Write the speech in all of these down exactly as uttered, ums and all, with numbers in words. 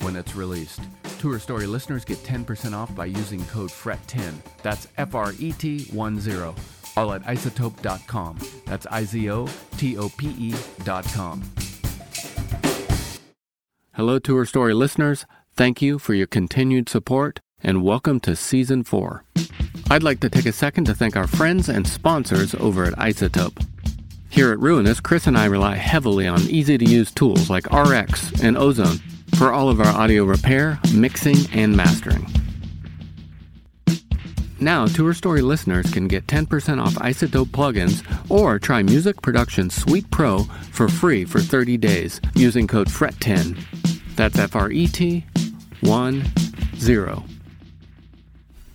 when it's released. Tour Story listeners get ten percent off by using code F R E T ten. That's F R E T ten, all at iZotope dot com. That's I Z O T O P E dot com. Hello, Tour Story listeners. Thank you for your continued support, and welcome to Season four. I'd like to take a second to thank our friends and sponsors over at iZotope. Here at Ruinous, Chris and I rely heavily on easy-to-use tools like R X and Ozone for all of our audio repair, mixing, and mastering. Now, Tour Story listeners can get ten percent off iZotope plugins or try Music Production Suite Pro for free for thirty days using code F R E T ten. That's F R E T ten.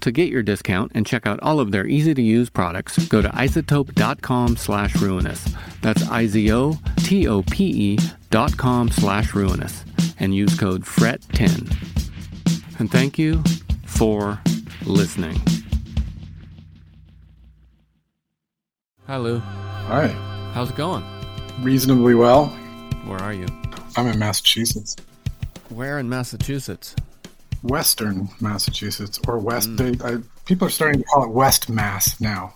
To get your discount and check out all of their easy-to-use products, go to iZotope dot com slash ruinous. That's I-Z-O-T-O-P-E dot com slash ruinous. And use code F R E T ten. And thank you for listening. Hi, Lou. Hi. How's it going? Reasonably well. Where are you? I'm in Massachusetts. Where in Massachusetts? Western Massachusetts, or West. Mm. They, I, people are starting to call it West Mass now.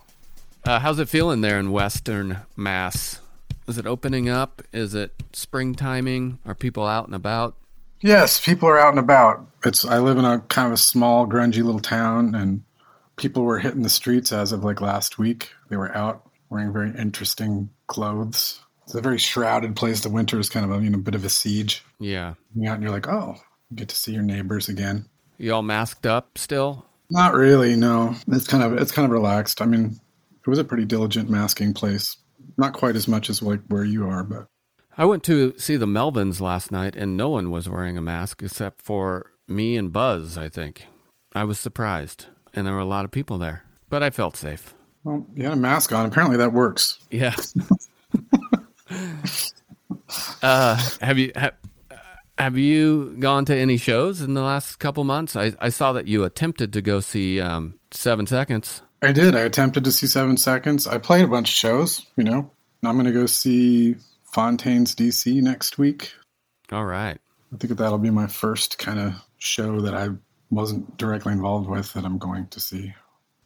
Uh, how's it feeling there in Western Mass? Is it opening up? Is it spring timing? Are people out and about? Yes, people are out and about. It's. I live in a kind of a small, grungy little town, and people were hitting the streets as of like last week. They were out wearing very interesting clothes. It's a very shrouded place. The winter is kind of a, you know, bit of a siege. Yeah. You're out and you're like, oh, you get to see your neighbors again. You all masked up still? Not really, no. It's kind of it's kind of relaxed. I mean, it was a pretty diligent masking place. Not quite as much as like where you are, but I went to see the Melvins last night and no one was wearing a mask except for me and Buzz, I think. I was surprised. And there were a lot of people there. But I felt safe. Well, you had a mask on. Apparently that works. Yeah. uh, have you ha, have you gone to any shows in the last couple months? I, I saw that you attempted to go see um, Seven Seconds. I did. I attempted to see Seven Seconds. I played a bunch of shows, you know. And I'm going to go see Fontaine's D C next week. All right. I think that'll be my first kind of show that I wasn't directly involved with that I'm going to see.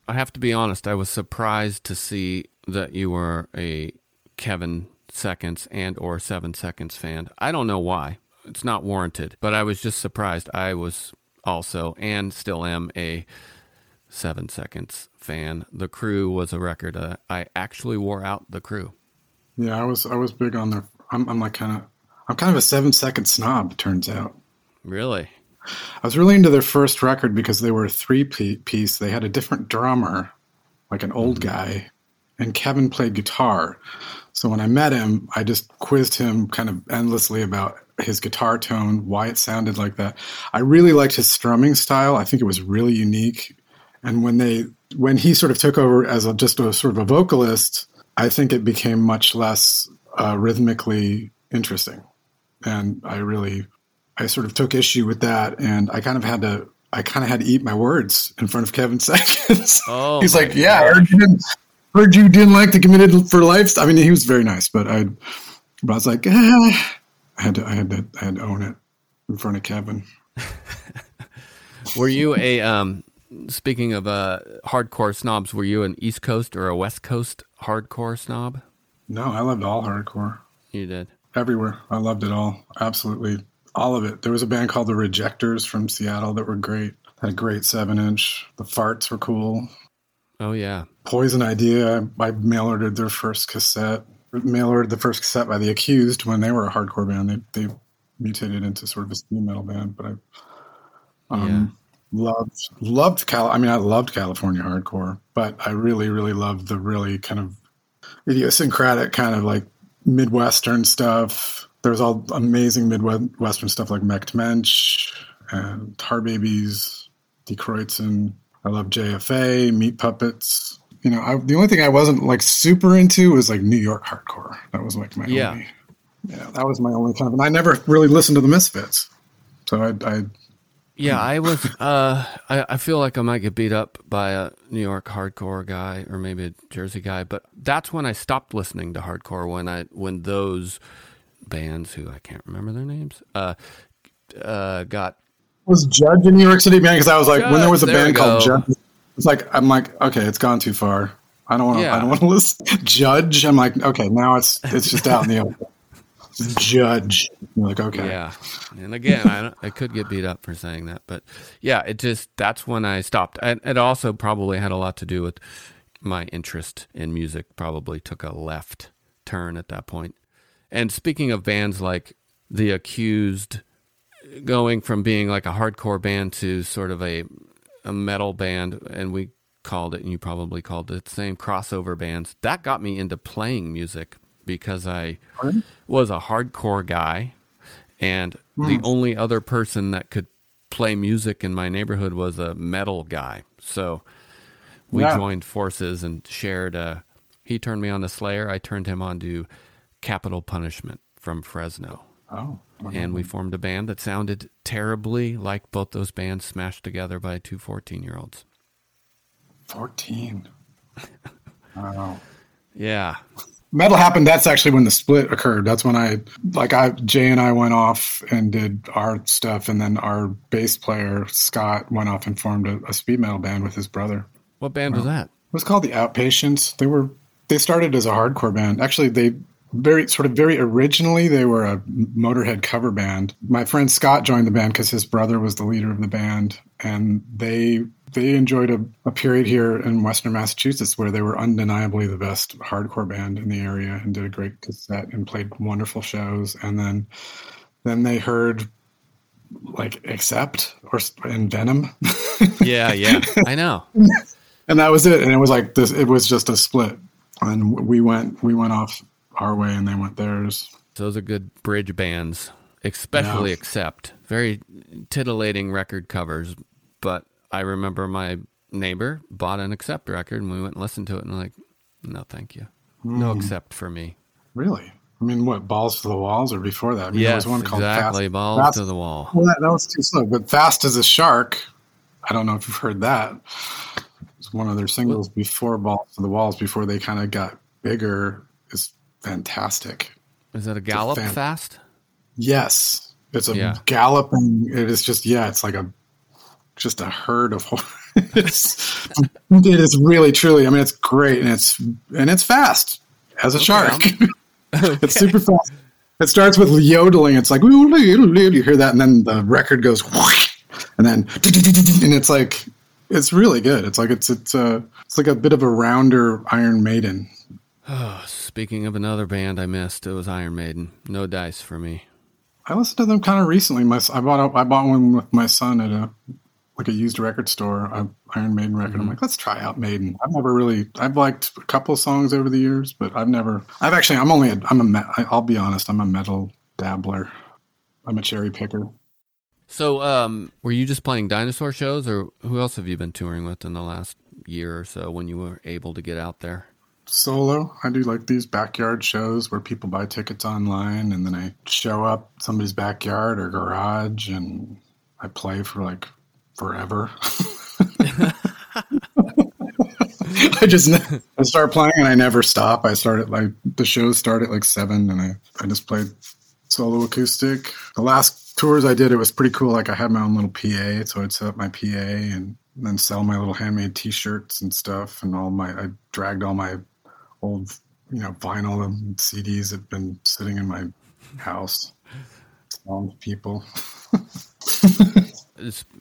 I have to be honest, I was surprised to see that you were a Kevin Seconds and or Seven Seconds fan. I don't know why. It's not warranted, but I was just surprised. I was also and still am a Seven Seconds fan. The Crew was a record. Uh, I actually wore out The Crew. Yeah, I was I was big on the I'm I'm like kind of I'm kind of a Seven Second snob, it turns out. Really? I was really into their first record because they were a three-piece. They had a different drummer, like an old guy, and Kevin played guitar. So when I met him, I just quizzed him kind of endlessly about his guitar tone, why it sounded like that. I really liked his strumming style. I think it was really unique. And when they, when he sort of took over as a, just a sort of a vocalist, I think it became much less uh, rhythmically interesting. And I really, I sort of took issue with that. And I kind of had to, I kind of had to eat my words in front of Kevin Seconds. Oh, he's like, yeah, I heard you didn't, heard you didn't like the Committed for Life. I mean, he was very nice, but I, but I was like, ah. I had to, I had to, I had to own it in front of Kevin. Were you a, um, speaking of uh, hardcore snobs, were you an East Coast or a West Coast hardcore snob? No, I loved all hardcore. You did? Everywhere. I loved it all. Absolutely. All of it. There was a band called The Rejectors from Seattle that were great. Had a great seven inch. The Farts were cool. Oh, yeah. Poison Idea. I mail-ordered their first cassette. Mail-ordered the first cassette by The Accused when they were a hardcore band. They they mutated into sort of a speed metal band, but I um, yeah. loved loved Cal. I mean, I loved California hardcore, but I really really loved the really kind of idiosyncratic kind of like Midwestern stuff. There's all amazing Midwestern stuff like Mecht Mensch and Tar Babies, Die Kreutzen. I love J F A, Meat Puppets. You know, I, the only thing I wasn't like super into was like New York hardcore. That was like my yeah. only, yeah, that was my only kind of, and I never really listened to the Misfits. So I, I yeah, I was, uh, I, I feel like I might get beat up by a New York hardcore guy or maybe a Jersey guy, but that's when I stopped listening to hardcore when I, when those bands who I can't remember their names, uh, uh, got. Was Judge in New York City band? Cause I was like, Judge, when there was a there band called Judge. It's like, I'm like, okay, it's gone too far. I don't want to, yeah. I don't want to listen. Judge. I'm like, okay, now it's, it's just out in the open. Judge. You're like, okay. Yeah. And again, I, I could get beat up for saying that, but yeah, it just, that's when I stopped. I, it also probably had a lot to do with my interest in music, probably took a left turn at that point. And speaking of bands like The Accused, going from being like a hardcore band to sort of a, a metal band, and we called it, and you probably called it the same, crossover bands. That got me into playing music because I was a hardcore guy, and mm. the only other person that could play music in my neighborhood was a metal guy. So we yeah. joined forces and shared, uh, he turned me on to Slayer, I turned him on to Capital Punishment from Fresno. Oh. And we formed a band that sounded terribly like both those bands smashed together by two fourteen-year-olds. fourteen. Wow. Yeah. Metal happened. That's actually when the split occurred. That's when I, like, I Jay and I went off and did our stuff, and then our bass player, Scott, went off and formed a, a speed metal band with his brother. What band well, was that? It was called The Outpatients. They were, they started as a hardcore band. Actually, they... Very sort of very originally, they were a Motorhead cover band. My friend Scott joined the band because his brother was the leader of the band, and they they enjoyed a, a period here in Western Massachusetts where they were undeniably the best hardcore band in the area and did a great cassette and played wonderful shows. And then then they heard like Accept or and Venom. Yeah, yeah, I know. And that was it. And it was like this. It was just a split, and we went we went off our way and they went theirs. Those are good bridge bands, especially yeah. Accept. Very titillating record covers, but I remember my neighbor bought an Accept record and we went and listened to it and I'm like, no, thank you. Mm. No Accept for me. Really? I mean, what, Balls to the Walls or before that? I mean, yes, there was one called exactly, Fast, Balls Fast, to the Wall. Well, that, that was too slow, but Fast as a Shark, I don't know if you've heard that. It's one of their singles what? before Balls to the Walls, before they kind of got bigger. It's fantastic. Is that a gallop fan- fast? Yes. It's a yeah. galloping. It is just, yeah, it's like a, just a herd of horses. It's, it is really, truly, I mean, it's great. And it's, and it's fast as a okay, shark. Okay. It's super fast. It starts with yodeling. It's like, you hear that. And then the record goes, and then, and it's like, it's really good. It's like, it's, it's a, it's like a bit of a rounder Iron Maiden. Oh, speaking of another band I missed, it was Iron Maiden. No dice for me. I listened to them kind of recently. My I bought a, I bought one with my son at a like a used record store, a Iron Maiden record. Mm-hmm. I'm like, let's try out Maiden. I've never really, I've liked a couple of songs over the years, but I've never, I've actually, I'm only, a, I'm a, I'll be honest, I'm a metal dabbler. I'm a cherry picker. So, um, were you just playing Dinosaur shows, or who else have you been touring with in the last year or so when you were able to get out there? Solo. I do like these backyard shows where people buy tickets online, and then I show up somebody's backyard or garage, and I play for like forever. I just I start playing and I never stop. I start at like the shows start at like seven, and I, I just played solo acoustic. The last tours I did, it was pretty cool. Like I had my own little P A, so I'd set up my P A and then sell my little handmade T-shirts and stuff, and all my I dragged all my old, you know, vinyl and C Ds that had been sitting in my house, selling to people.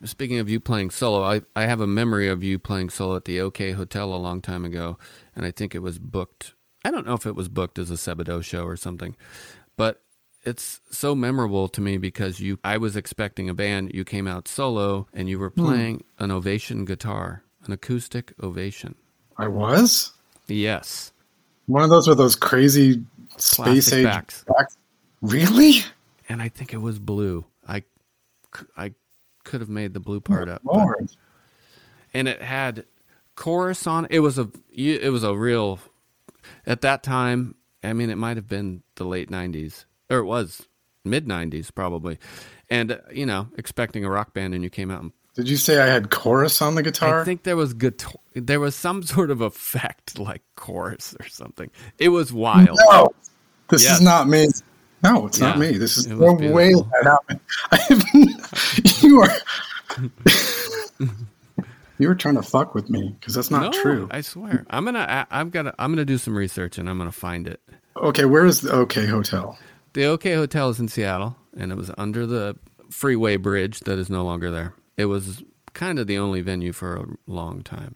Speaking of you playing solo, I, I have a memory of you playing solo at the OK Hotel a long time ago, and I think it was booked. I don't know if it was booked as a Sebado show or something, but it's so memorable to me because you. I was expecting a band. You came out solo, and you were playing hmm. an Ovation guitar, an acoustic Ovation. I was? Yes. One of those with those crazy space age backs. backs. Really? And I think it was blue. I, I could have made the blue part oh, up. Lord. But, and it had chorus on. It was a. It was a real. At that time, I mean, it might have been the late nineties. Or it was mid nineties probably, and uh, you know, expecting a rock band, and you came out. And, did you say I had chorus on the guitar? I think there was guitar. There was some sort of effect, like chorus or something. It was wild. No, this yes. is not me. No, it's yeah, not me. This is no way that happened. I have, you are. You were trying to fuck with me because that's not no, true. I swear. I'm gonna. I, I'm gonna. I'm gonna do some research, and I'm gonna find it. Okay, where is the OK Hotel? The OK Hotel is in Seattle, and it was under the freeway bridge that is no longer there. It was kind of the only venue for a long time.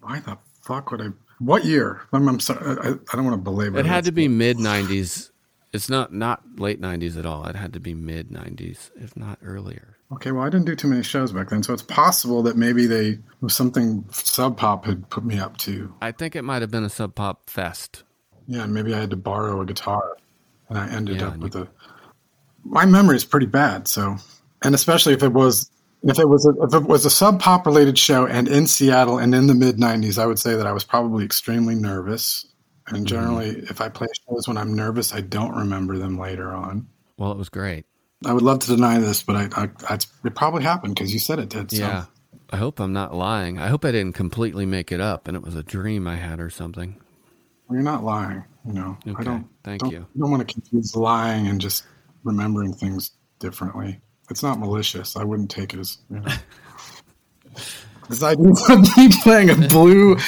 Why the fuck would I... What year? I'm, I'm sorry. I, I don't want to belabor it. It had to be mid nineties. It's not, not late nineties at all. It had to be mid nineties, if not earlier. Okay, well, I didn't do too many shows back then, so it's possible that maybe they something Sub Pop had put me up to. I think it might have been a Sub Pop fest. Yeah, maybe I had to borrow a guitar. And I ended yeah, up with you... a. My memory is pretty bad, so, and especially if it was if it was a, if it was a Sub Pop related show and in Seattle and in the mid nineties, I would say that I was probably extremely nervous. And generally, mm-hmm. if I play shows when I'm nervous, I don't remember them later on. Well, it was great. I would love to deny this, but I, I, I it probably happened because you said it did. So. Yeah, I hope I'm not lying. I hope I didn't completely make it up and it was a dream I had or something. You're not lying. You know, okay, I don't, thank don't, you. I don't want to confuse lying and just remembering things differently. It's not malicious. I wouldn't take it as, you know. Because I would be playing a blue,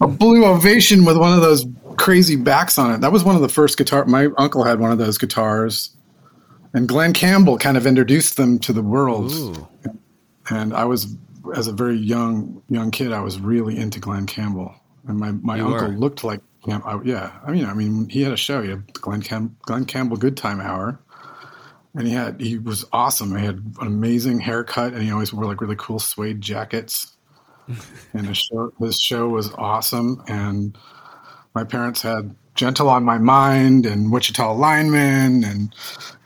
a blue Ovation with one of those crazy backs on it. That was one of the first guitar. My uncle had one of those guitars, and Glenn Campbell kind of introduced them to the world. Ooh. And I was, as a very young young kid, I was really into Glenn Campbell. And my, my uncle were. looked like. Yeah, I, yeah. I mean, I mean, he had a show. He had Glenn, Cam- Glenn Campbell Good Time Hour, and he had he was awesome. He had an amazing haircut, and he always wore like really cool suede jackets. And his show, his show was awesome. And my parents had "Gentle on My Mind" and "Wichita Lineman" and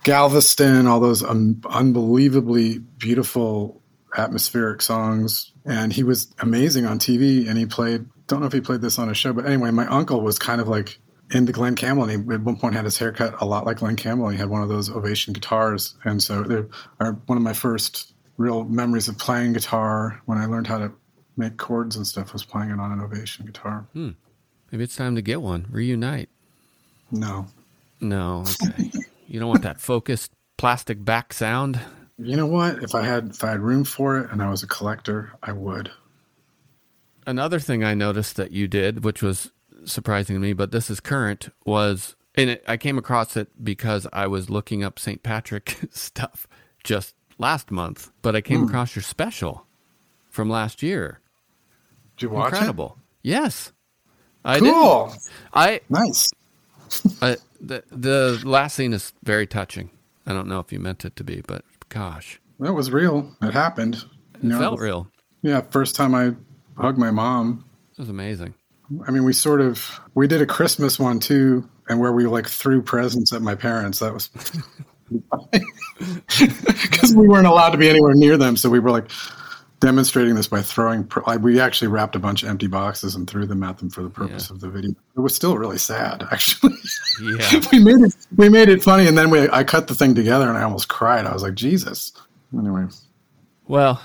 "Galveston," all those un- unbelievably beautiful atmospheric songs. And he was amazing on T V, and he played. Don't know if he played this on a show, but anyway, my uncle was kind of like into Glenn Campbell, and he at one point had his haircut a lot like Glenn Campbell. And he had one of those Ovation guitars, and so there are one of my first real memories of playing guitar when I learned how to make chords and stuff was playing it on an Ovation guitar. Hmm. Maybe it's time to get one. Reunite. No. No. Okay. You don't want that focused plastic back sound. You know what? If I had if I had room for it and I was a collector, I would. Another thing I noticed that you did, which was surprising to me, but this is current, was, and it, I came across it because I was looking up Saint Patrick stuff just last month, but I came mm. across your special from last year. Did you watch Incredible. It? Yes. I cool. Did. I, nice. I, the, the last scene is very touching. I don't know if you meant it to be, but gosh. That was real. It happened. It no, felt real. Yeah, first time I hugged my mom. It was amazing. I mean, we sort of, we did a Christmas one too, and where we like threw presents at my parents. That was because we weren't allowed to be anywhere near them. So we were like demonstrating this by throwing, pr- like we actually wrapped a bunch of empty boxes and threw them at them for the purpose yeah. of the video. It was still really sad, actually. Yeah. we made it, we made it funny. And then we, I cut the thing together and I almost cried. I was like, Jesus. Anyway. Well,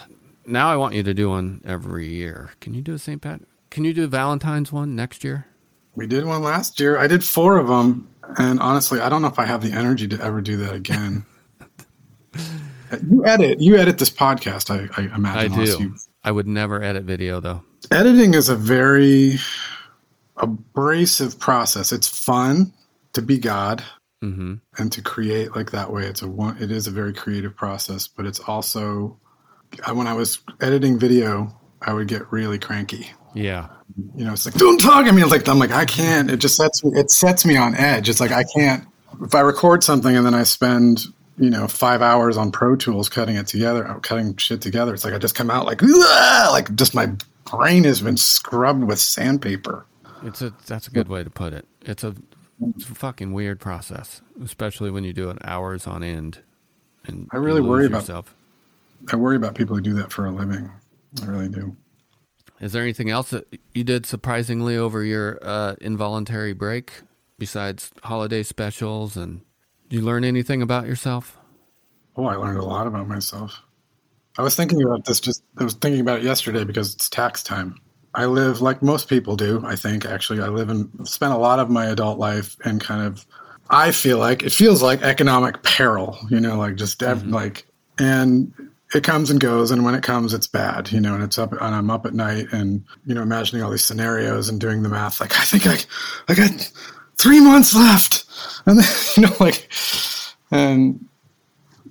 now I want you to do one every year. Can you do a Saint Pat? Can you do a Valentine's one next year? We did one last year. I did four of them. And honestly, I don't know if I have the energy to ever do that again. You edit. You edit this podcast, I, I imagine. I do. You... I would never edit video, though. Editing is a very abrasive process. It's fun to be God mm-hmm. and to create like that way. It's a one, it is a very creative process, but it's also... I, when I was editing video, I would get really cranky. Yeah. You know, it's like, don't talk at me. It's like, I'm like, I can't. It just sets me, it sets me on edge. It's like, I can't, if I record something and then I spend, you know, five hours on Pro Tools cutting it together, cutting shit together. It's like, I just come out like, like just my brain has been scrubbed with sandpaper. It's a, that's a good way to put it. It's a, it's a fucking weird process, especially when you do it hours on end. And I really worry about, yourself. I worry about people who do that for a living. I really do. Is there anything else that you did surprisingly over your uh, involuntary break besides holiday specials? And did you learn anything about yourself? Oh, I learned a lot about myself. I was thinking about this just, I was thinking about it yesterday because it's tax time. I live like most people do, I think, actually. I live in, spent a lot of my adult life in kind of, I feel like, it feels like economic peril, you know, like just mm-hmm. like, and it comes and goes, and when it comes, it's bad, you know, and it's up, and I'm up at night and, you know, imagining all these scenarios and doing the math. Like, I think I, I got three months left. And, then, you know, like, and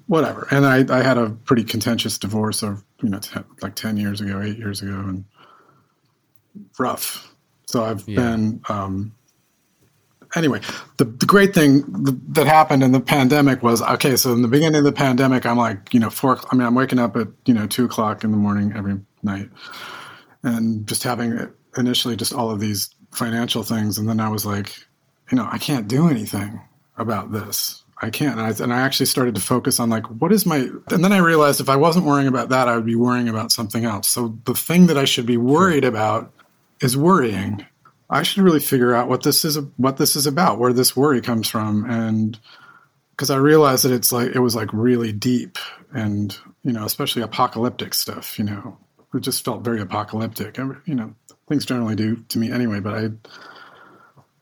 whatever. And I, I had a pretty contentious divorce of, you know, ten, like ten years ago, eight years ago, and rough. So I've yeah. been, um, anyway, the, the great thing that happened in the pandemic was, okay, so in the beginning of the pandemic, I'm like, you know, four, I mean, I'm waking up at, you know, two o'clock in the morning every night and just having initially just all of these financial things. And then I was like, you know, I can't do anything about this. I can't. And I, and I actually started to focus on like, what is my, and then I realized if I wasn't worrying about that, I would be worrying about something else. So the thing that I should be worried about is worrying. I should really figure out what this is, what this is about, where this worry comes from. And because I realized that it's like, it was like really deep and, you know, especially apocalyptic stuff, you know, it just felt very apocalyptic. I, you know, things generally do to me anyway, but I,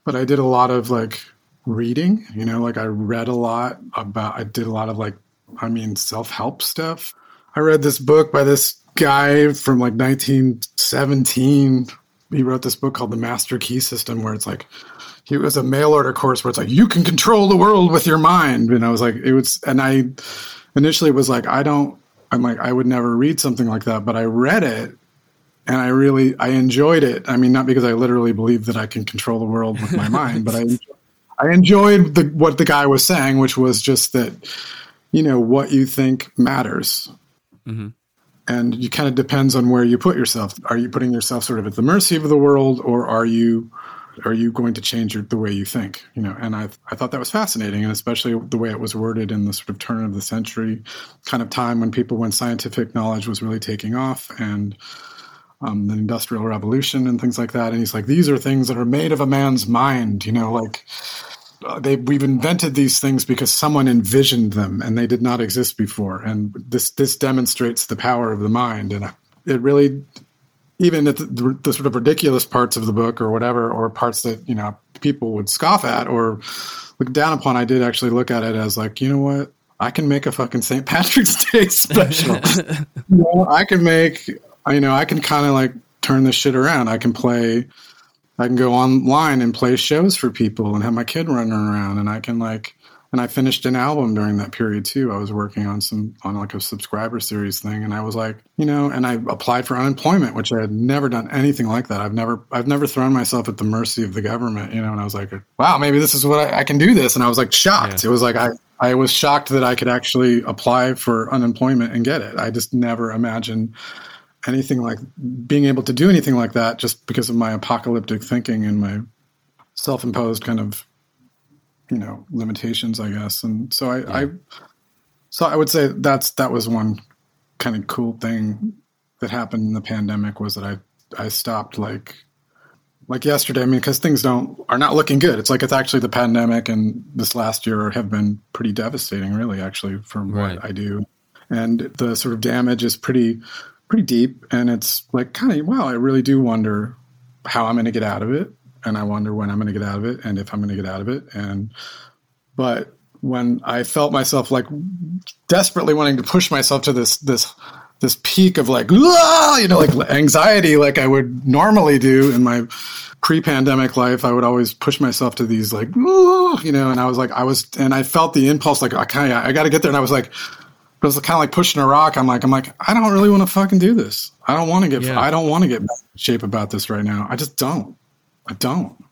but I did a lot of like reading, you know, like I read a lot about, I did a lot of like, I mean, self-help stuff. I read this book by this guy from like nineteen seventeen, he wrote this book called The Master Key System, where it's like, it was a mail order course where it's like, you can control the world with your mind. And I was like, it was, and I initially was like, I don't, I'm like, I would never read something like that, but I read it and I really, I enjoyed it. I mean, not because I literally believe that I can control the world with my mind, but I, I enjoyed the, what the guy was saying, which was just that, you know, what you think matters. Mm-hmm. And it kind of depends on where you put yourself. Are you putting yourself sort of at the mercy of the world, or are you are you going to change your, the way you think? You know, and I I thought that was fascinating, and especially the way it was worded in the sort of turn of the century kind of time when people, when scientific knowledge was really taking off, and um, the Industrial Revolution and things like that. And he's like, these are things that are made of a man's mind. You know, like they we've invented these things because someone envisioned them and they did not exist before. And this, this demonstrates the power of the mind. And it really, even at the, the sort of ridiculous parts of the book or whatever, or parts that, you know, people would scoff at or look down upon, I did actually look at it as like, you know what, I can make a fucking Saint Patrick's Day special. You know, I can make, you know, I can kind of like turn this shit around. I can play, I can go online and play shows for people and have my kid running around, and I can like And I finished an album during that period too. I was working on some, on like a subscriber series thing. And I was like, you know, and I applied for unemployment, which I had never done anything like that. I've never, I've never thrown myself at the mercy of the government, you know? And I was like, wow, maybe this is what I, I can do this. And I was like shocked. Yeah. It was like, I, I was shocked that I could actually apply for unemployment and get it. I just never imagined anything like being able to do anything like that, just because of my apocalyptic thinking and my self-imposed kind of, you know, limitations, I guess. And so I, yeah. I, so I would say that's, that was one kind of cool thing that happened in the pandemic, was that I, I stopped like, like yesterday. I mean, cause things don't, are not looking good. It's like, it's actually the pandemic and this last year have been pretty devastating, really, actually, from right. what I do. And the sort of damage is pretty, pretty deep. And it's like, kind of, wow, I really do wonder how I'm going to get out of it. And I wonder when I'm going to get out of it and if I'm going to get out of it. And, but when I felt myself like desperately wanting to push myself to this, this, this peak of like, you know, like anxiety, like I would normally do in my pre-pandemic life, I would always push myself to these like, you know, and I was like, I was, and I felt the impulse, like, I kind of, I got to get there. And I was like, it was kind of like pushing a rock. I'm like, I'm like, I don't really want to fucking do this. I don't want to get, yeah. I don't want to get in shape about this right now. I just don't. I don't.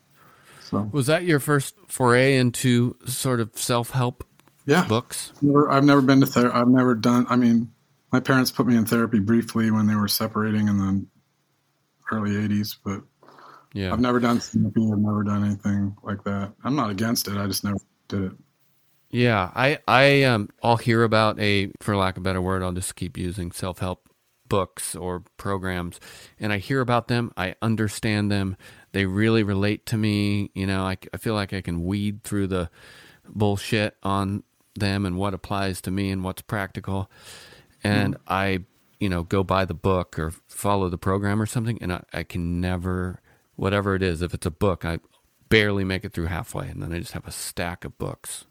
So. Was that your first foray into sort of self-help yeah. books? Never, I've never been to therapy. I've never done, I mean, my parents put me in therapy briefly when they were separating in the early eighties, but yeah. I've never done therapy. I've never done anything like that. I'm not against it. I just never did it. Yeah. I, I, um, I'll hear about a, for lack of a better word, I'll just keep using self-help books or programs, and I hear about them. I understand them. They really relate to me. You know, I, I feel like I can weed through the bullshit on them and what applies to me and what's practical. And mm. I, you know, go buy the book or follow the program or something. And I, I can never, whatever it is, if it's a book, I barely make it through halfway. And then I just have a stack of books,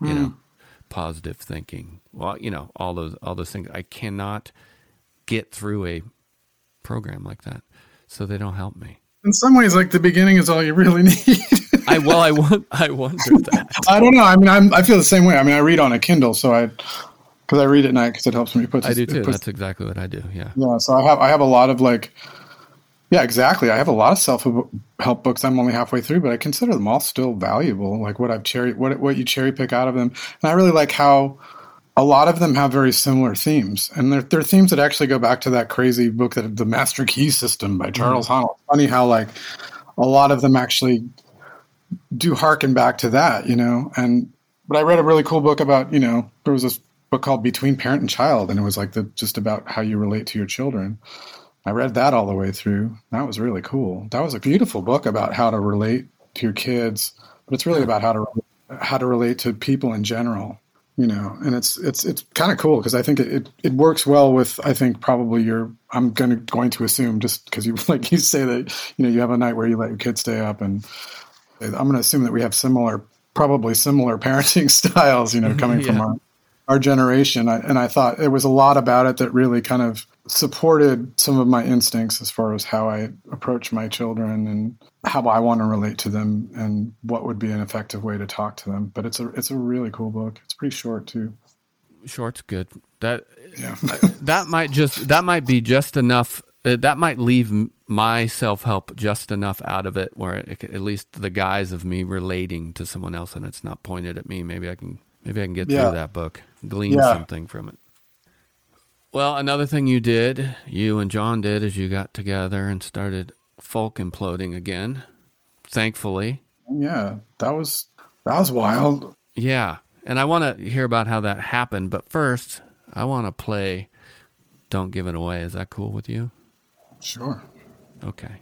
mm. you know, positive thinking. Well, you know, all those, all those things. I cannot get through a program like that. So they don't help me. In some ways, like the beginning is all you really need. I well, I want, I wonder that. I don't know. I mean, I'm, I feel the same way. I mean, I read on a Kindle, so I, because I read at night because it helps me put. I do too. Puts, That's exactly what I do. Yeah. Yeah. So I have, I have a lot of like, yeah, exactly. I have a lot of self-help books. I'm only halfway through, but I consider them all still valuable. Like what I've cherry, what what you cherry pick out of them, and I really like how a lot of them have very similar themes, and they're, they're themes that actually go back to that crazy book, that The Master Key System by Charles mm-hmm. Honnell. Funny how like a lot of them actually do harken back to that, you know. And but I read a really cool book about, you know, there was this book called Between Parent and Child, and it was like the, just about how you relate to your children. I read that all the way through. That was really cool. That was a beautiful book about how to relate to your kids, but it's really about how to how to relate to people in general. You know, and it's it's it's kind of cool because I think it, it, it works well with, I think, probably your, I'm gonna, going to assume, just because you like you say that, you know, you have a night where you let your kids stay up, and I'm going to assume that we have similar, probably similar parenting styles, you know, coming yeah. from our, our generation. I, and I thought there was a lot about it that really kind of supported some of my instincts as far as how I approach my children and how I want to relate to them and what would be an effective way to talk to them. But it's a it's a really cool book. It's pretty short too. Short's good. That yeah. that might just that might be just enough. That might leave my self-help just enough out of it, where it, at least the guise of me relating to someone else, and it's not pointed at me. Maybe I can maybe I can get yeah. through that book, glean yeah. something from it. Well, another thing you did, you and John did, is you got together and started Folk Imploding again, thankfully. Yeah, that was that was wild. Yeah, and I want to hear about how that happened, but first, I want to play Don't Give It Away. Is that cool with you? Sure. Okay.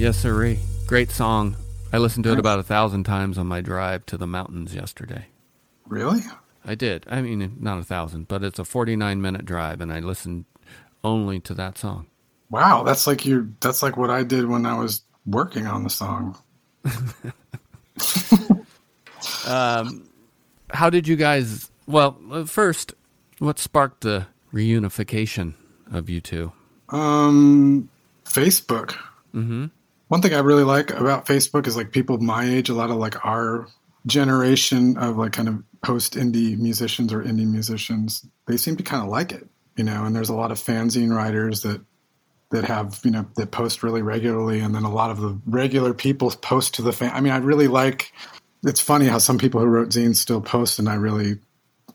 Yes, sirree. Great song. I listened to it about a thousand times on my drive to the mountains yesterday. Really? I did. I mean, not a thousand, but it's a forty-nine minute drive, and I listened only to that song. Wow, that's like you. That's like what I did when I was working on the song. um, how did you guys? Well, first, what sparked the reunification of you two? Um, Facebook. Mm-hmm. One thing I really like about Facebook is like people my age, a lot of like our generation of like kind of post indie musicians or indie musicians, they seem to kind of like it, you know, and there's a lot of fanzine writers that, that have, you know, that post really regularly. And then a lot of the regular people post to the fan. I mean, I really like, it's funny how some people who wrote zines still post, and I really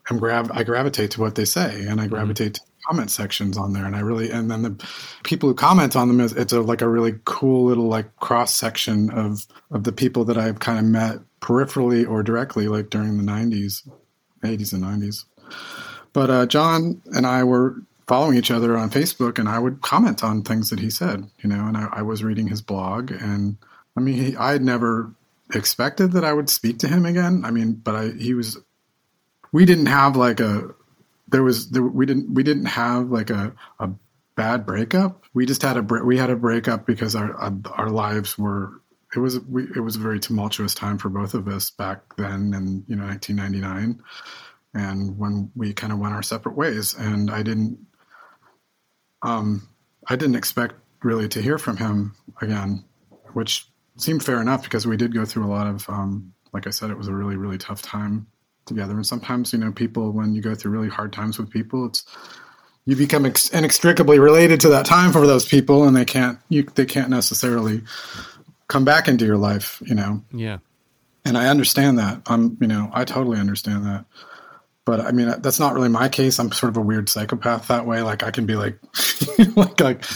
am grav- I gravitate to what they say, and I gravitate mm-hmm. to comment sections on there, and I really and then the people who comment on them is it's a like a really cool little like cross section of of the people that I've kind of met peripherally or directly like during the nineties, eighties and nineties. But uh John and I were following each other on Facebook, and I would comment on things that he said, you know, and I, I was reading his blog, and I mean he I had never expected that I would speak to him again. I mean, but I he was we didn't have like a There was there, we didn't we didn't have like a, a bad breakup. We just had a we had a breakup because our our lives were it was we, it was a very tumultuous time for both of us back then in you know nineteen ninety-nine, and when we kind of went our separate ways. And I didn't um I didn't expect really to hear from him again, which seemed fair enough because we did go through a lot of um like I said, it was a really really tough time together. And sometimes, you know, people, when you go through really hard times with people, it's you become ex- inextricably related to that time for those people, and they can't you they can't necessarily come back into your life, you know. Yeah. And I understand that. I'm, you know, I totally understand that. But I mean, that's not really my case. I'm sort of a weird psychopath that way. Like I can be like, like like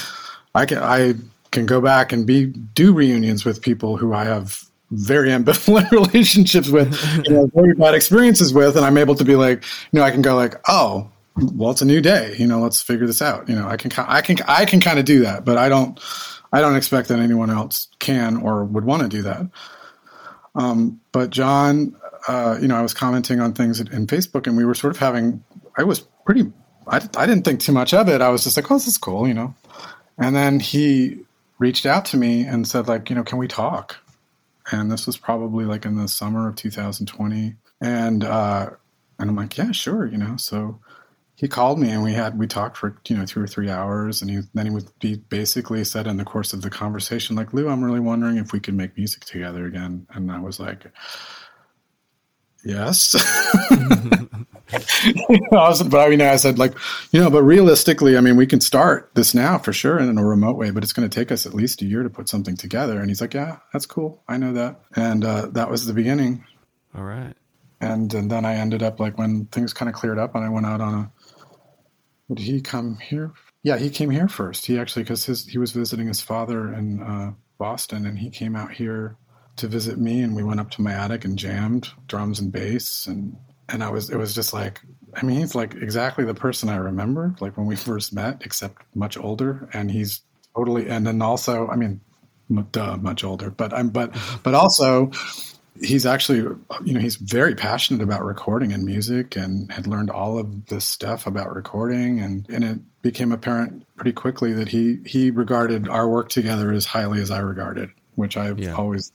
I can I can go back and be do reunions with people who I have very ambivalent relationships with, you know, very bad experiences with, and I'm able to be like, you know, I can go like, oh, well, it's a new day, you know, let's figure this out, you know. I can, I can, I can kind of do that, but I don't, I don't expect that anyone else can or would want to do that. Um, but John, uh, you know, I was commenting on things in Facebook, and we were sort of having, I was pretty, I, I didn't think too much of it. I was just like, oh, this is cool, you know. And then he reached out to me and said, like, you know, can we talk? And this was probably like in the summer of two thousand twenty. And, uh, and I'm like, yeah, sure. You know, so he called me, and we had, we talked for, you know, two or three hours. And he, then he would be basically said in the course of the conversation, like, Lou, I'm really wondering if we could make music together again. And I was like, yes. you know, I was, but I mean, I said like, you know, but realistically, I mean, we can start this now for sure in a remote way, but it's going to take us at least a year to put something together. And he's like, yeah, that's cool. I know that. And uh, that was the beginning. All right. And, and then I ended up like when things kind of cleared up, and I went out on a, did he come here? Yeah, he came here first. He actually, because his he was visiting his father in uh, Boston, and he came out here to visit me, and we went up to my attic and jammed drums and bass. And And I was, it was just like, I mean, he's like exactly the person I remember, like when we first met, except much older. And he's totally, and then also, I mean, duh, much older, but I'm, but, but also he's actually, you know, he's very passionate about recording and music, and had learned all of this stuff about recording. And, and it became apparent pretty quickly that he, he regarded our work together as highly as I regarded, which I've yeah. always,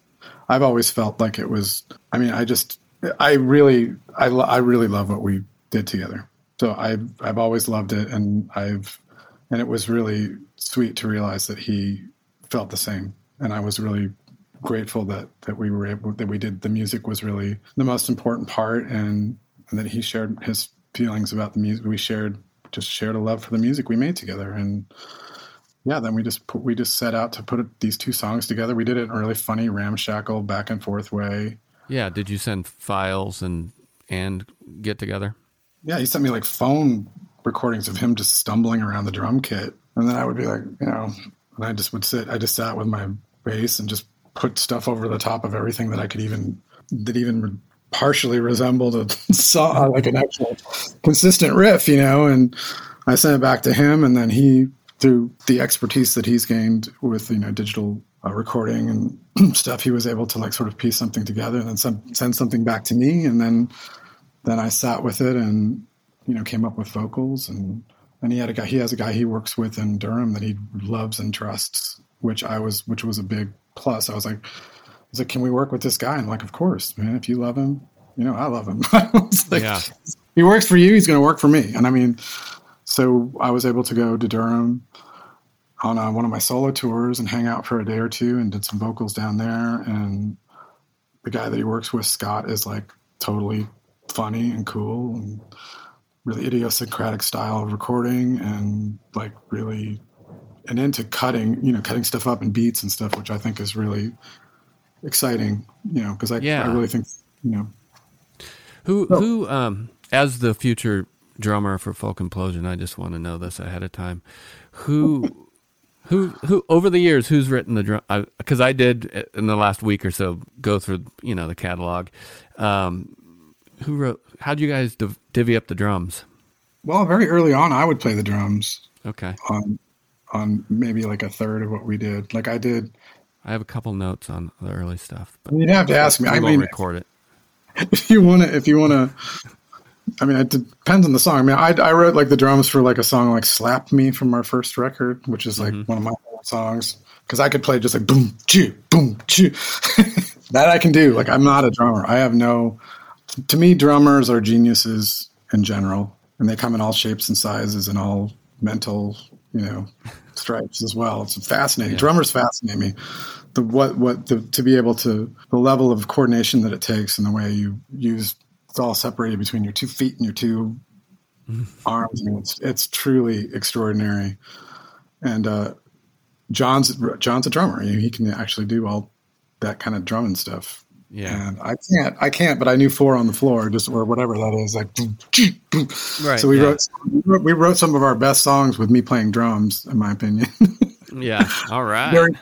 I've always felt like it was, I mean, I just, I really, I, lo- I really love what we did together. So I've, I've always loved it, and I've, and it was really sweet to realize that he felt the same. And I was really grateful that, that we were able, that we did, the music was really the most important part, and, and that he shared his feelings about the music. We shared, just shared a love for the music we made together. And yeah, then we just put, we just set out to put these two songs together. We did it in a really funny, ramshackle, back and forth way. Yeah, did you send files and and get together? Yeah, he sent me like phone recordings of him just stumbling around the drum kit. And then I would be like, you know, and I just would sit, I just sat with my bass and just put stuff over the top of everything that I could even, that even partially resembled a song, like an actual consistent riff, you know. And I sent it back to him, and then he, through the expertise that he's gained with, you know, digital uh, recording and stuff, he was able to like sort of piece something together and then some, send something back to me. And then, then I sat with it and, you know, came up with vocals. And and he had a guy, he has a guy he works with in Durham that he loves and trusts, which I was, which was a big plus. I was like, I was like, can we work with this guy? And I'm like, of course, man, if you love him, you know, I love him. I was like, yeah. He works for you, he's going to work for me. And I mean, so I was able to go to Durham on a, one of my solo tours and hang out for a day or two and did some vocals down there. And the guy that he works with, Scott, is like totally funny and cool and really idiosyncratic style of recording and like really and into cutting, you know, cutting stuff up in beats and stuff, which I think is really exciting, you know, because I, yeah. I really think, you know. Who, oh. who, um, as the future drummer for Folk Implosion, I just want to know this ahead of time. Who, who, who, over the years, who's written the drum? Because I, I did in the last week or so go through, you know, the catalog. Um, who wrote, how'd you guys div- divvy up the drums? Well, very early on, I would play the drums. Okay. On, on maybe like a third of what we did. Like I did. I have a couple notes on the early stuff. But you'd have to ask me. I mean, record it. If you want to, if you want to, I mean, it depends on the song. I mean, I, I wrote like the drums for like a song like Slap Me from our first record, which is like mm-hmm. one of my favorite songs because I could play just like boom, choo, boom, choo. That I can do. Like, I'm not a drummer. I have no, to me, drummers are geniuses in general, and they come in all shapes and sizes and all mental, you know, stripes as well. It's fascinating. Yeah. Drummers fascinate me. The what what the, to be able to the level of coordination that it takes and the way you use it's all separated between your two feet and your two arms. I mean, it's it's truly extraordinary. And uh, John's John's a drummer. You know, he can actually do all that kind of drumming stuff. Yeah, and I can't. I can't. But I knew four on the floor, just or whatever that is. Like, boom, choo, boom. Right, so we yeah. wrote we wrote some of our best songs with me playing drums, in my opinion. Yeah. All right. Very,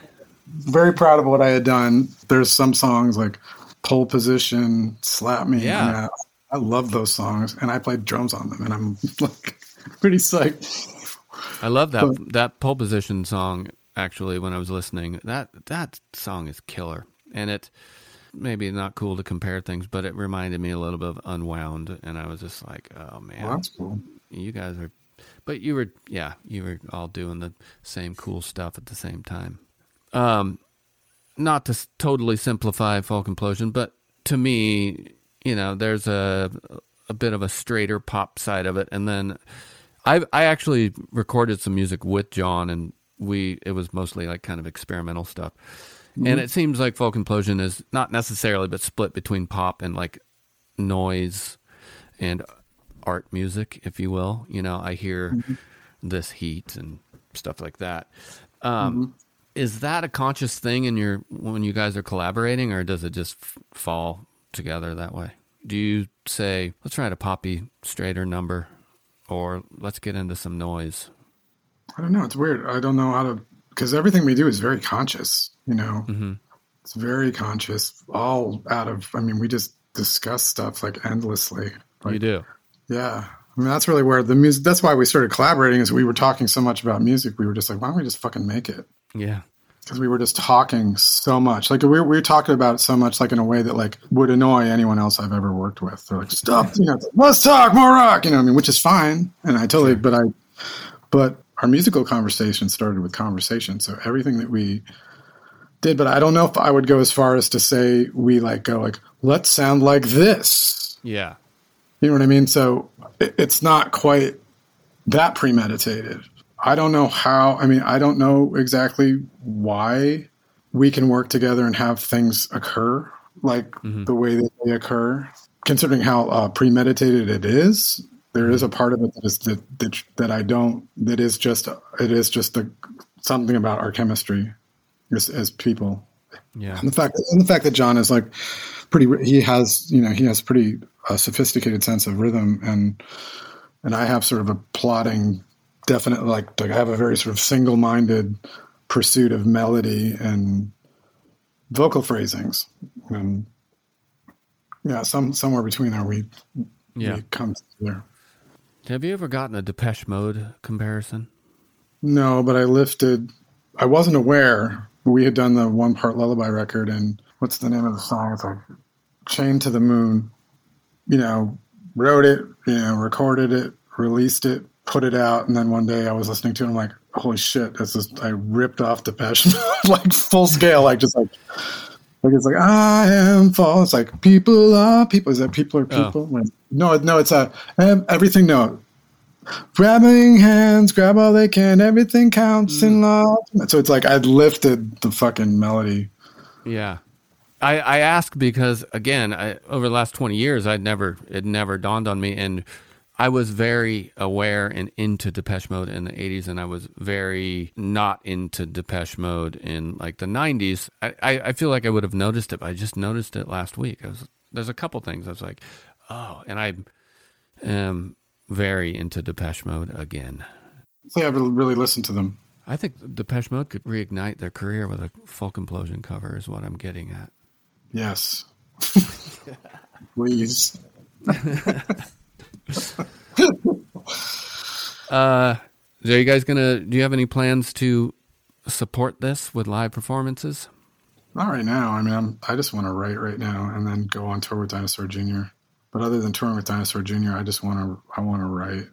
very proud of what I had done. There's some songs like Pole Position, Slap Me. Yeah. I, I love those songs, and I played drums on them, and I'm like pretty psyched. I love that but, that Pole Position song. Actually, when I was listening, that that song is killer, and it. Maybe not cool to compare things, but it reminded me a little bit of Unwound, and I was just like, oh man, well, that's cool. You guys are, but you were, yeah, you were all doing the same cool stuff at the same time. Um, not to totally simplify Folk Implosion, but to me, you know, there's a, a bit of a straighter pop side of it. And then I, I actually recorded some music with John, and we, it was mostly like kind of experimental stuff. Mm-hmm. And it seems like Folk Implosion is not necessarily, but split between pop and like noise and art music, if you will. You know, I hear mm-hmm. this heat and stuff like that. Um, mm-hmm. Is that a conscious thing in your when you guys are collaborating, or does it just f- fall together that way? Do you say, let's write a poppy straighter number, or let's get into some noise? I don't know. It's weird. I don't know how to, because everything we do is very conscious. You know, mm-hmm. It's very conscious, all out of, I mean, we just discuss stuff like endlessly. Like, you do. Yeah. I mean, that's really where the music, that's why we started collaborating is we were talking so much about music. We were just like, why don't we just fucking make it? Yeah. Because we were just talking so much. Like we were, we were talking about it so much, like in a way that like would annoy anyone else I've ever worked with. They're like, stop, you know, let's talk more rock, you know, I mean, which is fine. And I totally, sure. but I, but our musical conversation started with conversation. So everything that we did, but I don't know if I would go as far as to say we like go like let's sound like this. Yeah, you know what I mean. So it, it's not quite that premeditated. I don't know how. I mean, I don't know exactly why we can work together and have things occur like mm-hmm. the way that they occur. Considering how uh, premeditated it is, there is a part of it that is that that, that I don't. That is just it is just the something about our chemistry. As, as people, yeah, and the fact that, and the fact that John is like pretty, he has you know he has pretty a uh, sophisticated sense of rhythm, and and I have sort of a plotting, definite like, like I have a very sort of single-minded pursuit of melody and vocal phrasings, and yeah, some somewhere between there we yeah we come together. Have you ever gotten a Depeche Mode comparison? No, but I lifted. I wasn't aware. we had done the One Part Lullaby record, and what's the name of the song? It's like Chained to the Moon. You know, wrote it, you know, recorded it, released it, put it out, and then one day I was listening to it, and I'm like, holy shit, this is, I ripped off Depeche Mode, like full scale, like just like, like it's like, I am false, it's like, people are people, is that people are people? Oh. Like, no, no, it's a, everything, no. Grabbing hands, grab all they can, everything counts mm. in love. So it's like I'd lifted the fucking melody. Yeah. I, I ask because, again, I, over the last twenty years, I'd never, it never dawned on me. And I was very aware and into Depeche Mode in the eighties, and I was very not into Depeche Mode in like the nineties. I, I, I feel like I would have noticed it, but I just noticed it last week. I was, there's a couple things I was like, oh, and I am very into Depeche Mode again. So I haven't really listened to them. I think Depeche Mode could reignite their career with a Folk Implosion cover is what I'm getting at. Yes. Please. uh, are you guys gonna? Do you have any plans to support this with live performances? Not right now. I mean, I'm, I just want to write right now and then go on tour with Dinosaur Junior But other than touring with Dinosaur Junior, I just want to. I want to write.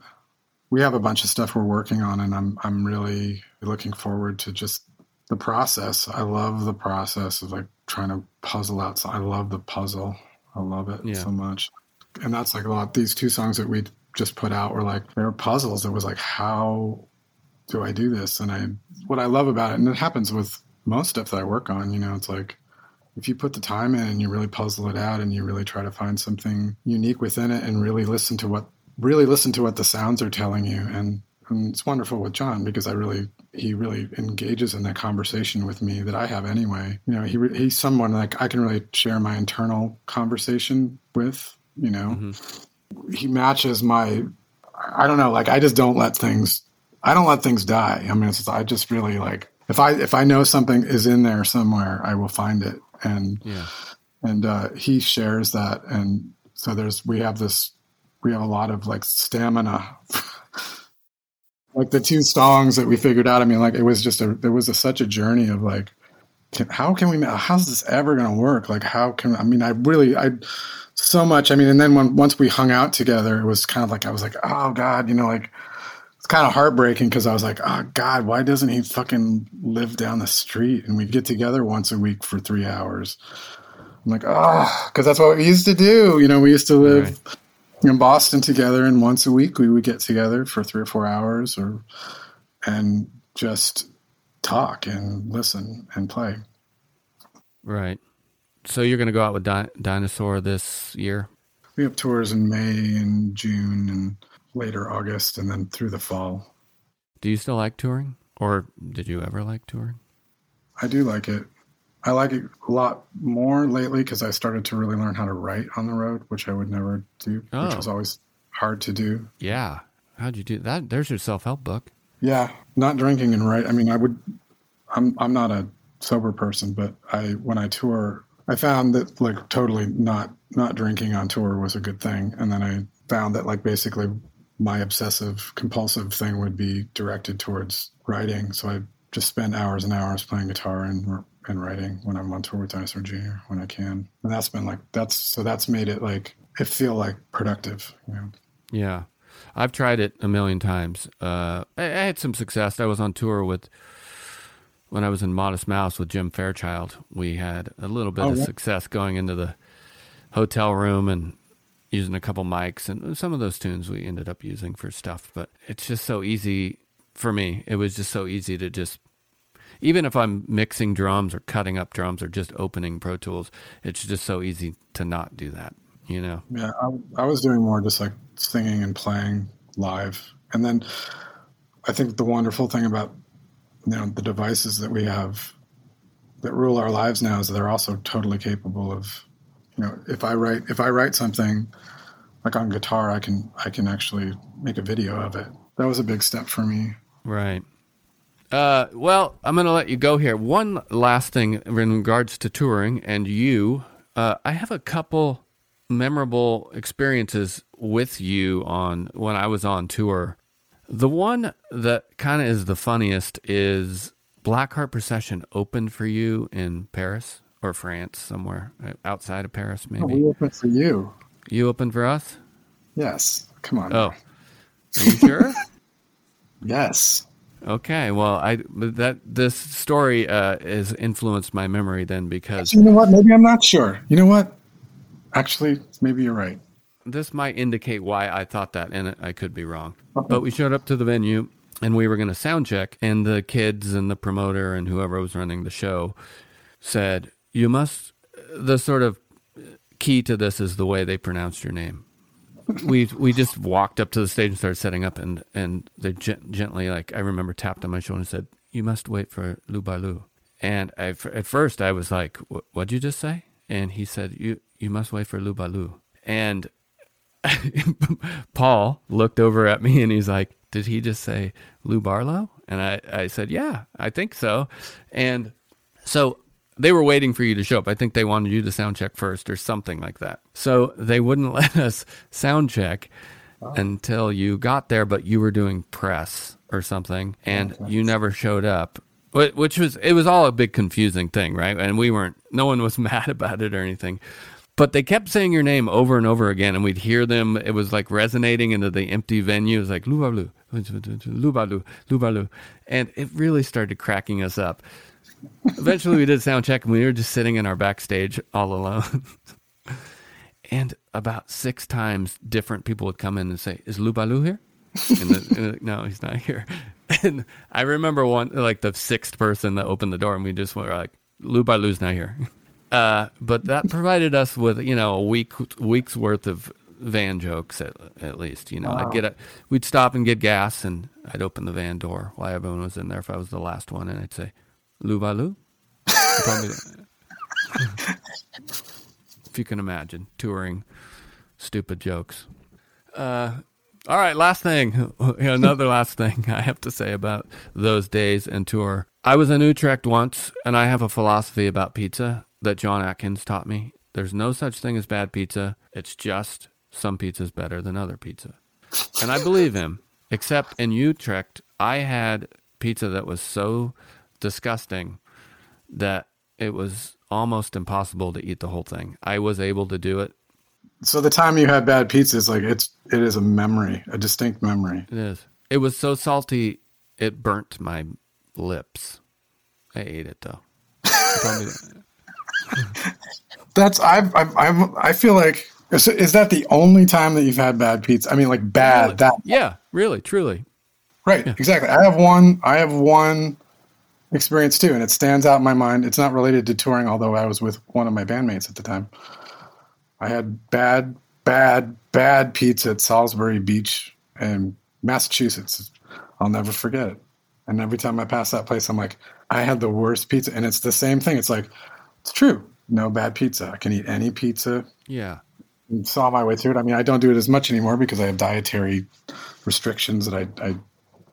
We have a bunch of stuff we're working on, and I'm I'm really looking forward to just the process. I love the process of like trying to puzzle out. I love the puzzle. I love it yeah. so much. And that's like a lot. These two songs that we just put out were like, they were puzzles. It was like, how do I do this? And I, what I love about it, and it happens with most stuff that I work on, you know, it's like, if you put the time in and you really puzzle it out and you really try to find something unique within it and really listen to what, really listen to what the sounds are telling you. And, and it's wonderful with John because I really, he really engages in that conversation with me that I have anyway. You know, he he's someone like I can really share my internal conversation with. You know, mm-hmm. he matches my, I don't know, like, I just don't let things, I don't let things die. I mean, it's just, I just really like, if I, if I know something is in there somewhere, I will find it. And, yeah. and, uh, he shares that. And so there's, we have this, we have a lot of like stamina, like the two songs that we figured out. I mean, like, it was just a, there was a, such a journey of like, can, how can we, how's this ever going to work? Like, how can, I mean, I really, I, so much. I mean, and then when once we hung out together, it was kind of like, I was like, oh God, you know, like it's kind of heartbreaking because I was like, oh God, why doesn't he fucking live down the street? And we'd get together once a week for three hours. I'm like, oh, because that's what we used to do. You know, we used to live right. in Boston together, and once a week we would get together for three or four hours or and just talk and listen and play. Right. So you're going to go out with Di- Dinosaur this year? We have tours in May and June and later August and then through the fall. Do you still like touring? Or did you ever like touring? I do like it. I like it a lot more lately because I started to really learn how to write on the road, which I would never do, oh. which was always hard to do. Yeah. How'd you do that? There's your self-help book. Yeah. Not drinking and write. I mean, I would, I'm, I'm not a sober person, but I, when I tour, I found that like totally not, not drinking on tour was a good thing. And then I found that like basically my obsessive compulsive thing would be directed towards writing. So I just spend hours and hours playing guitar and and writing when I'm on tour with Dinosaur Junior when I can. And that's been like, that's, so that's made it like, it feel like productive. You know? Yeah. I've tried it a million times. Uh, I, I had some success. I was on tour with, when I was in Modest Mouse with Jim Fairchild, we had a little bit oh, of yeah. success going into the hotel room and using a couple mics. And some of those tunes we ended up using for stuff. But it's just so easy for me. It was just so easy to just, even if I'm mixing drums or cutting up drums or just opening Pro Tools, it's just so easy to not do that, you know? Yeah, I, I was doing more just like singing and playing live. And then I think the wonderful thing about, you know, the devices that we have that rule our lives now is that they're also totally capable of, you know, if I write, if I write something like on guitar, I can, I can actually make a video of it. That was a big step for me. Right. Uh, well, I'm going to let you go here. One last thing in regards to touring and you, uh, I have a couple memorable experiences with you on when I was on tour. The one that kind of is the funniest is Blackheart Procession opened for you in Paris or France somewhere outside of Paris, maybe. Oh, we opened for you. You opened for us? Yes. Come on. Oh, are you sure? Yes. Okay. Well, I that this story uh, has influenced my memory then because you know what? Maybe I'm not sure. You know what? Actually, maybe you're right. This might indicate why I thought that, and I could be wrong. Okay. But we showed up to the venue, and we were going to sound check, and the kids and the promoter and whoever was running the show said, you must, the sort of key to this is the way they pronounced your name. we we just walked up to the stage and started setting up, and, and they gent- gently, like, I remember tapped on my shoulder and said, you must wait for Lou Baloo. And I, at first I was like, what'd you just say? And he said, you you must wait for Lou Baloo. And Paul looked over at me and he's like, did he just say Lou Barlow? And I, I said, yeah, I think so. And so they were waiting for you to show up. I think they wanted you to sound check first or something like that. So they wouldn't let us sound check oh. until you got there, but you were doing press or something and okay. you never showed up, which was, it was all a big confusing thing, right? And we weren't, no one was mad about it or anything. But they kept saying your name over and over again, and we'd hear them. It was like resonating into the empty venue. It was like, Lou Baloo, Lou Baloo, Lou Baloo. And it really started cracking us up. Eventually, we did sound check, and we were just sitting in our backstage all alone. And about six times, different people would come in and say, is Lou Baloo here? And the, and like, no, he's not here. And I remember one, like the sixth person that opened the door, and we just were like, Lou Baloo's not here. Uh, but that provided us with, you know, a week week's worth of van jokes at, at least. You know, wow. I'd get a, we'd stop and get gas, and I'd open the van door while everyone was in there. If I was the last one, and I'd say, "Lou Baloo," if you can imagine touring, stupid jokes. Uh, all right, last thing, another last thing I have to say about those days and tour. I was in Utrecht once, and I have a philosophy about pizza that John Atkins taught me. There's no such thing as bad pizza. It's just some pizza's better than other pizza. And I believe him, except in Utrecht, I had pizza that was so disgusting that it was almost impossible to eat the whole thing. I was able to do it. So the time you had bad pizza is like, it's, it is a memory, a distinct memory. It is. It was so salty, it burnt my lips. I ate it though. That's I've, I've I've I feel like is, is that the only time that you've had bad pizza? I mean, like bad really? that yeah, really, truly, right? Yeah. Exactly. I have one. I have one experience too, and it stands out in my mind. It's not related to touring, although I was with one of my bandmates at the time. I had bad, bad, bad pizza at Salisbury Beach in Massachusetts. I'll never forget it. And every time I pass that place, I'm like, I had the worst pizza, and it's the same thing. It's like. It's true. No bad pizza. I can eat any pizza. Yeah. And saw my way through it. I mean, I don't do it as much anymore because I have dietary restrictions that I, I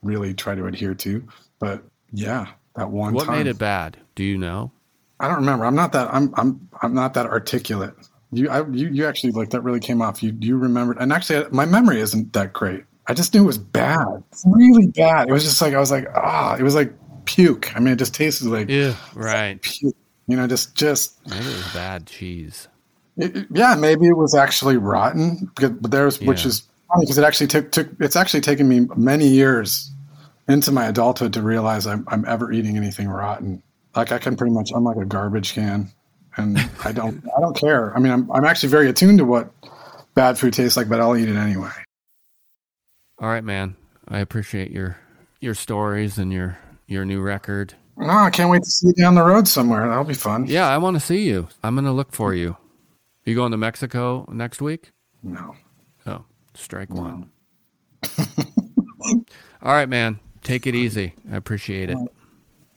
really try to adhere to. But yeah, that one what time. What made it bad? Do you know? I don't remember. I'm not that I'm I'm I'm not that articulate. You I, you you actually like that really came off. You you remembered. And actually my memory isn't that great. I just knew it was bad. It's really bad. It was just like I was like, ah, it was like puke. I mean, it just tasted like yeah, right. Like puke. You know, just, just maybe it was bad cheese. It, yeah, maybe it was actually rotten. But there's, yeah. Which is funny because it actually took, took. It's actually taken me many years into my adulthood to realize I'm, I'm ever eating anything rotten. Like I can pretty much, I'm like a garbage can, and I don't, I don't care. I mean, I'm, I'm actually very attuned to what bad food tastes like, but I'll eat it anyway. All right, man. I appreciate your, your stories and your, your new record. No, I can't wait to see you down the road somewhere. That'll be fun. Yeah, I want to see you. I'm going to look for you. Are you going to Mexico next week? No. Oh, strike no. one. All right, man. Take it easy. I appreciate it.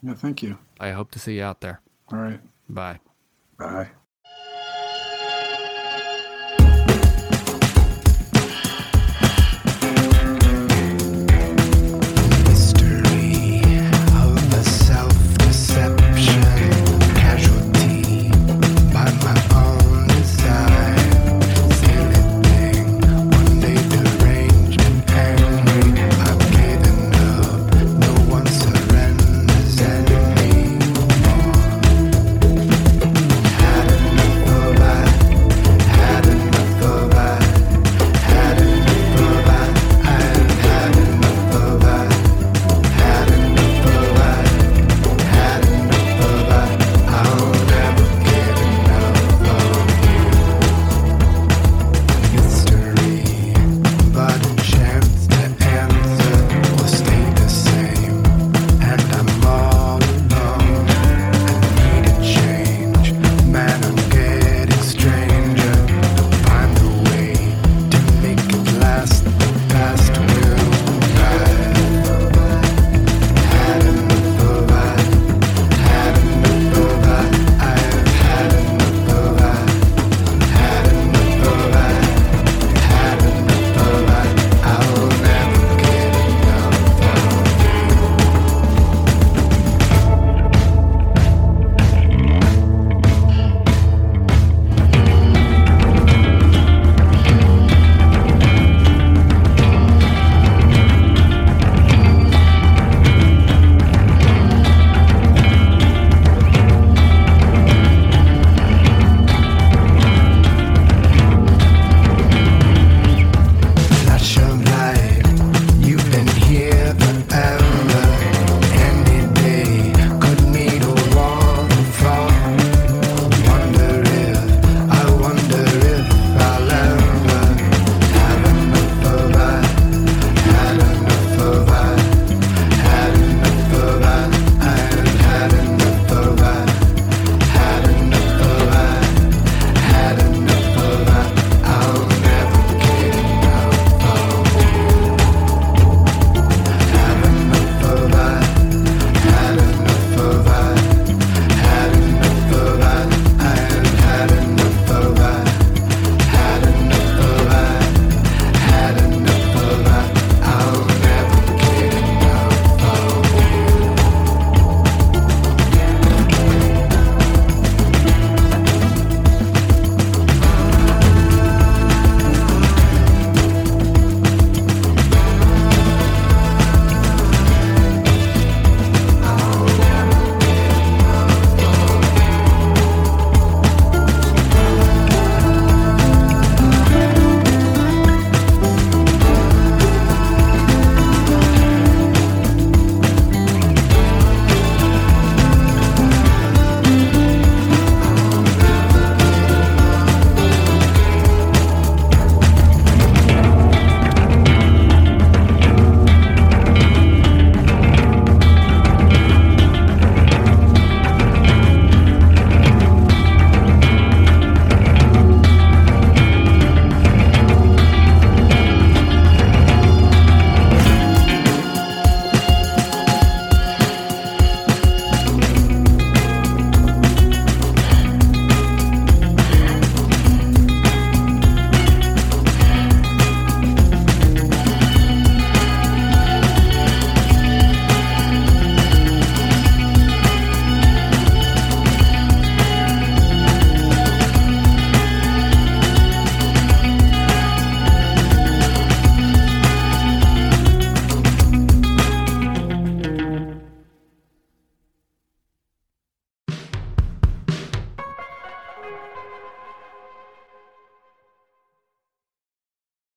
Yeah, thank you. I hope to see you out there. All right. Bye. Bye.